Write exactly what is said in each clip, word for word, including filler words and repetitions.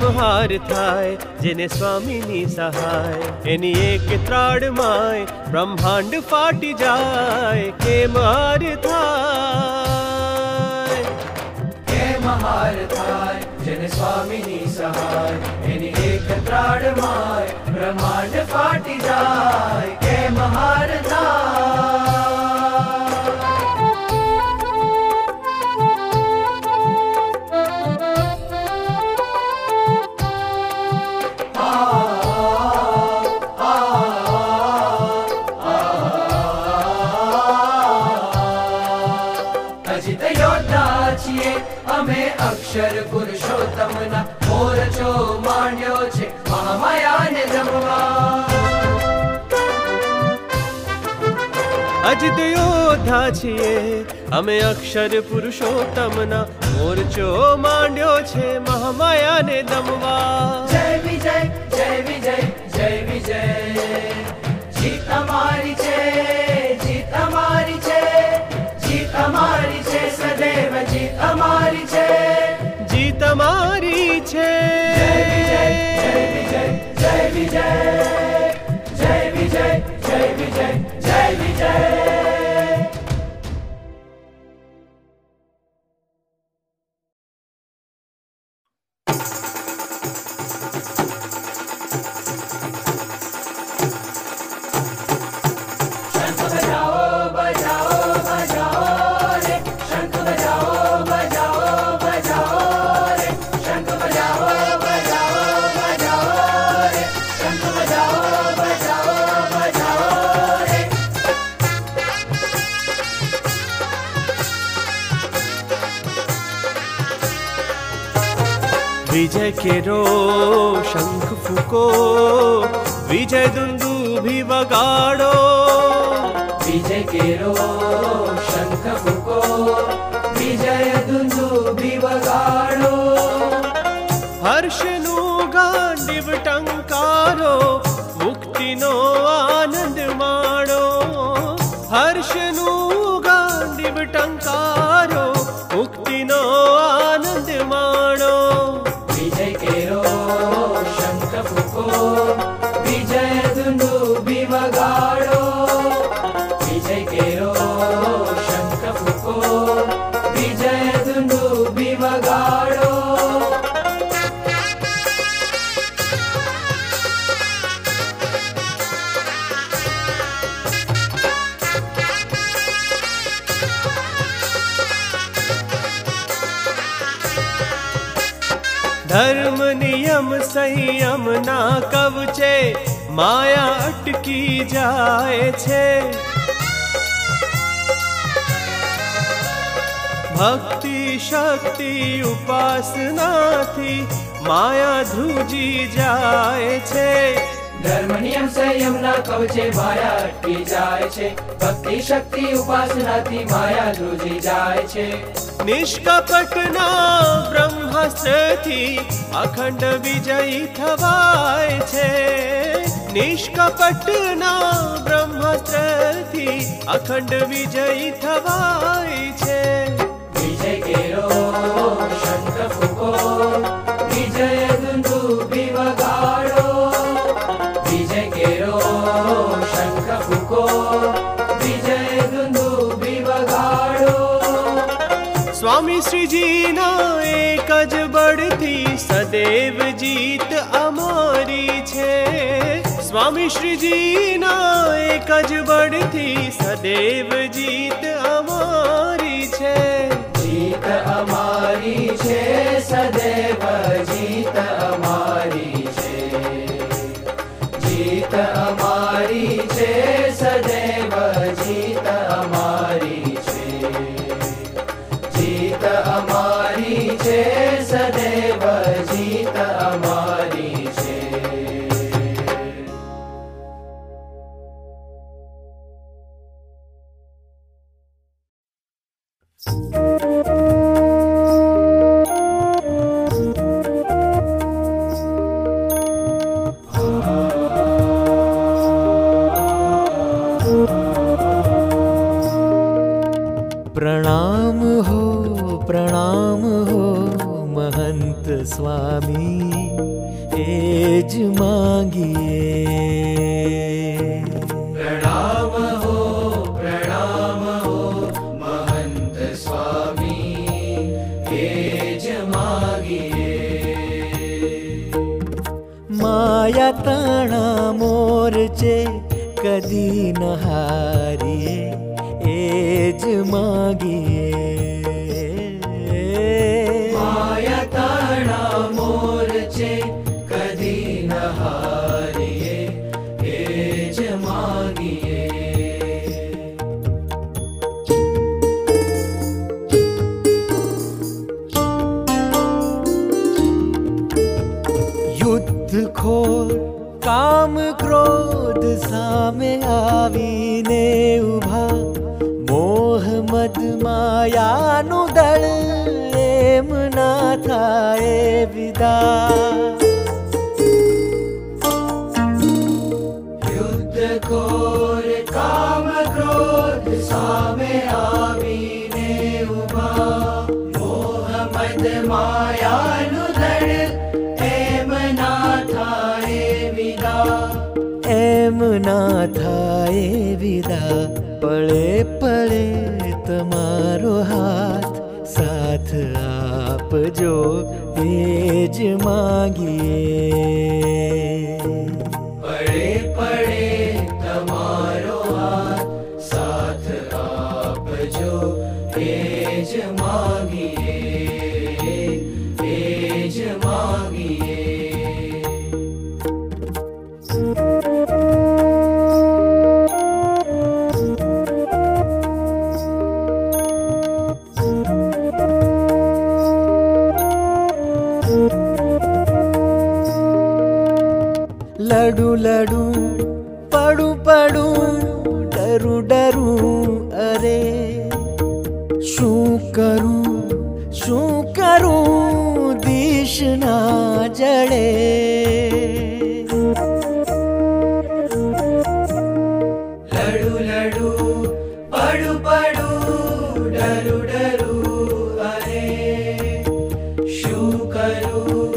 मुहार थाय जिने स्वामिनी सहाय एनी एक त्राड़ माय ब्रह्मांड फाटी जाय के मुहार थाय के मुहार थाय जिने स्वामिनी सहाय एनी एक त्राड़ माय ब्रह्मांड फाटी जाय के मुहार थाय अक्षर पुरुषोत्तम ना मोरचो मांड्यो छे महामाया ने जमवा अजित योद्धा छे हमें अक्षर पुरुषोत्तम ना मोरचो मांड्यो छे महामाया ने दमवा जय विजय जय विजय जय विजय जीत हमारी छे जीत हमारी छे जीत हमारी छे सदैव जीत हमारी छे हमारी छे जय विजय जय विजय जय विजय जय विजय जय विजय। विजय केरो शंख फूको विजय दुंदु भी वगाड़ो विजय केरो शंख फूको विजय दुंदु भी वगाड़ो हर्षनु गान टंकारो मुक्ति नो आनंद माणो हर्षनु गान टंकारो मुक्ति नो आनंद माणो विजय दुंदु भी वगाड़ो विजय केरो शंख फूको विजय दुंदु भी वगाड़ो धर्म नियम संयम ना कवचे माया अटकी जाए छे भक्ति शक्ति उपासना थी माया धूजी जाए छे धर्म नियम संयम ना कवचे माया अटकी जाए छे भक्ति शक्ति उपासना थी माया धूजी जाए छे निष्कपटना ब्रह्मास्त्र थी अखंड विजयी थवाय छे निष्कपटना ब्रह्मास्त्र थी अखंड विजयी थवाय छे विजय केरो शंख फूको विजय दुंदु भी वगाड़ो विजय केरो शंख फूको विजय दुंदु भी वगाड़ो स्वामी श्रीजी ना एक ज बढ़ती सदैव जीत अमारी छे स्वामी श्रीजी ना एक ज बढ़ती सदैव जीत अमारी छे जीत अमारी छे सदैव जीत अमारी छे जीत अमारी छे सदैव जीत अमारी सदैव जीत हमारी छे। प्रणाम हो प्रणाम हो महंत स्वामी एज मांगिए। प्रणाम हो प्रणाम हो महंत स्वामी एज मांगिए। माया ताना मोरचे कदी न हारिए एज मांगिए। काम क्रोध सामे आवी ने उभा मोह मद माया नु दल एम ना थाए विदा। युद्ध कोर काम क्रोध सामे आवी ने उभा मोह मद माया नु दल एम ना एम ना थाए विदा। पड़े पड़े तमारो हाथ साथ आप जो एज मांगिए। पड़े पड़े तमारो हाथ साथ आप जो एज मांगिए एज मांगिए। लडू लडू पड़ू पड़ू डरू डरू अरे शू करू शू करू दिश ना जड़े। लडू लडू पड़ू पड़ू डरू डरू अरे शू करू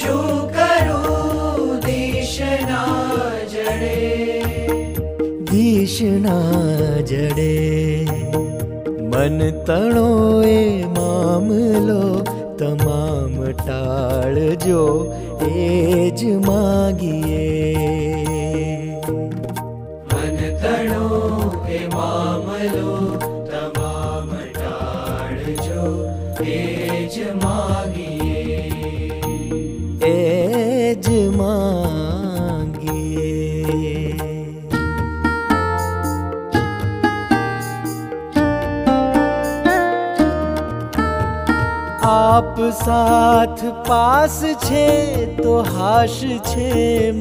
शू दिशना जड़े। मन तणो ए मामलो तमाम टाल जो एज मांगिए। मन तणो ए मामलो तमाम टाल जो एज मांगिए एज मांगिए। आप साथ पास छे तो हाश छे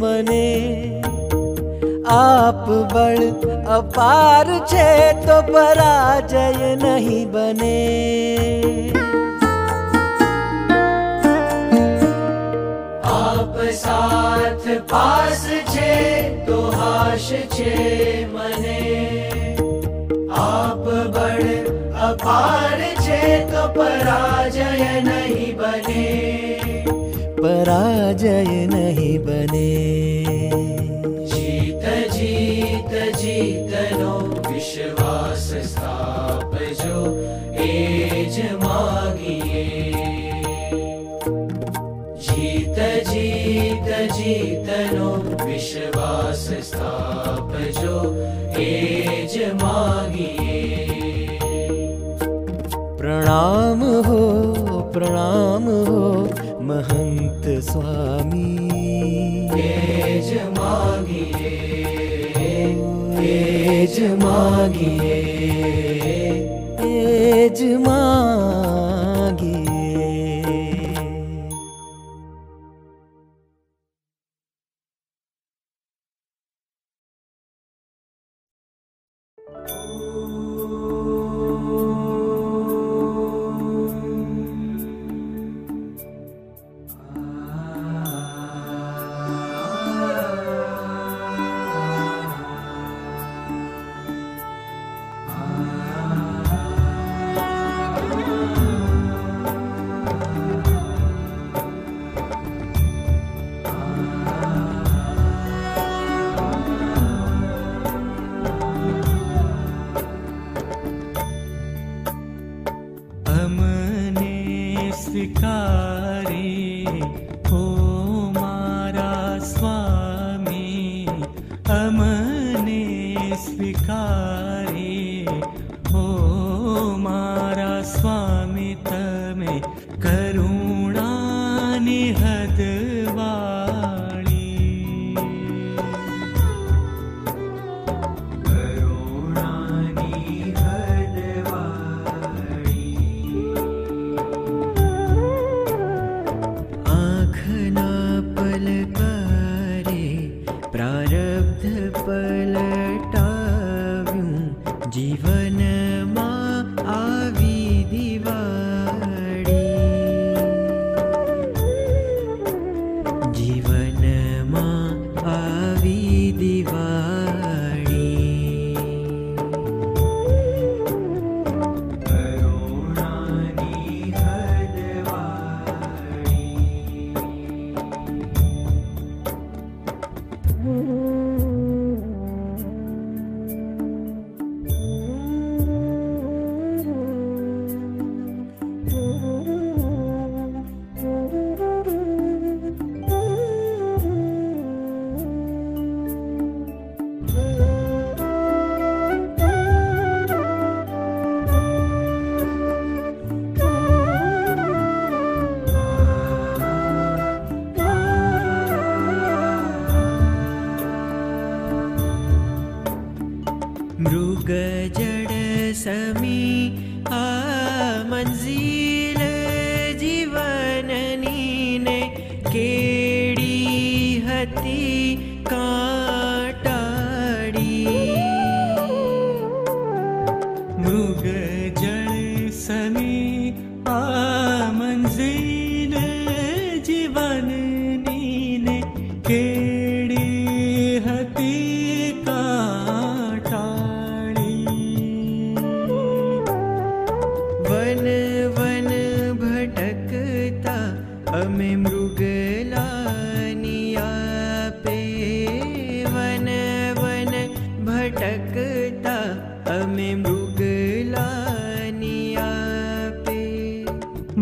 मने आप बल अपार छे तो पराजय नहीं बने। आप साथ पास छे तो हाश छे मने आप बल अपार तो पराजय नहीं बने पराजय नहीं बने। जीत जीत जीतनो विश्वास स्थाप जो एज मांगिए। जीत जीत जीतनो विश्वास स्थाप जो एज मांगिए। प्रणाम हो प्रणाम हो महंत स्वामी एज मांगिए एज मांगिए एज मांगिए। Thank you. स्वीकारे हो मारा स्वामी, हमने स्वीकारे हो मारा स्वामी, तमे करुणा निहद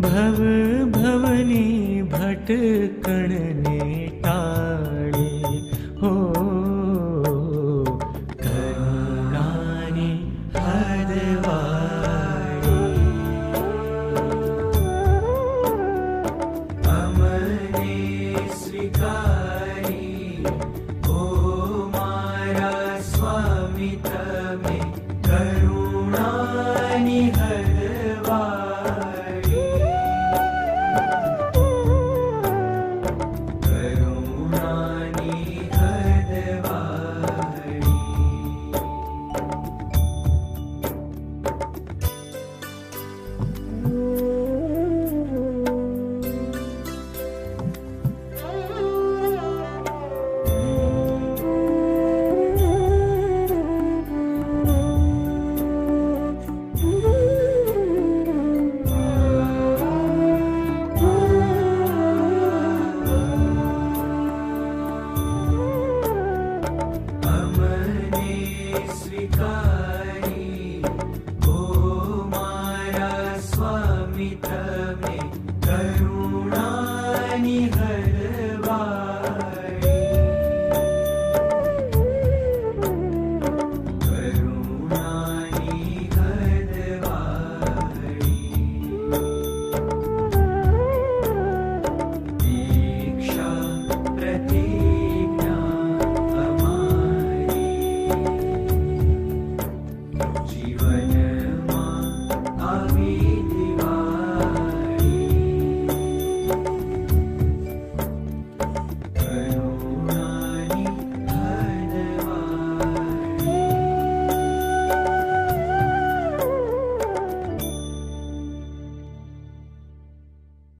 भव भवनी भटकण ने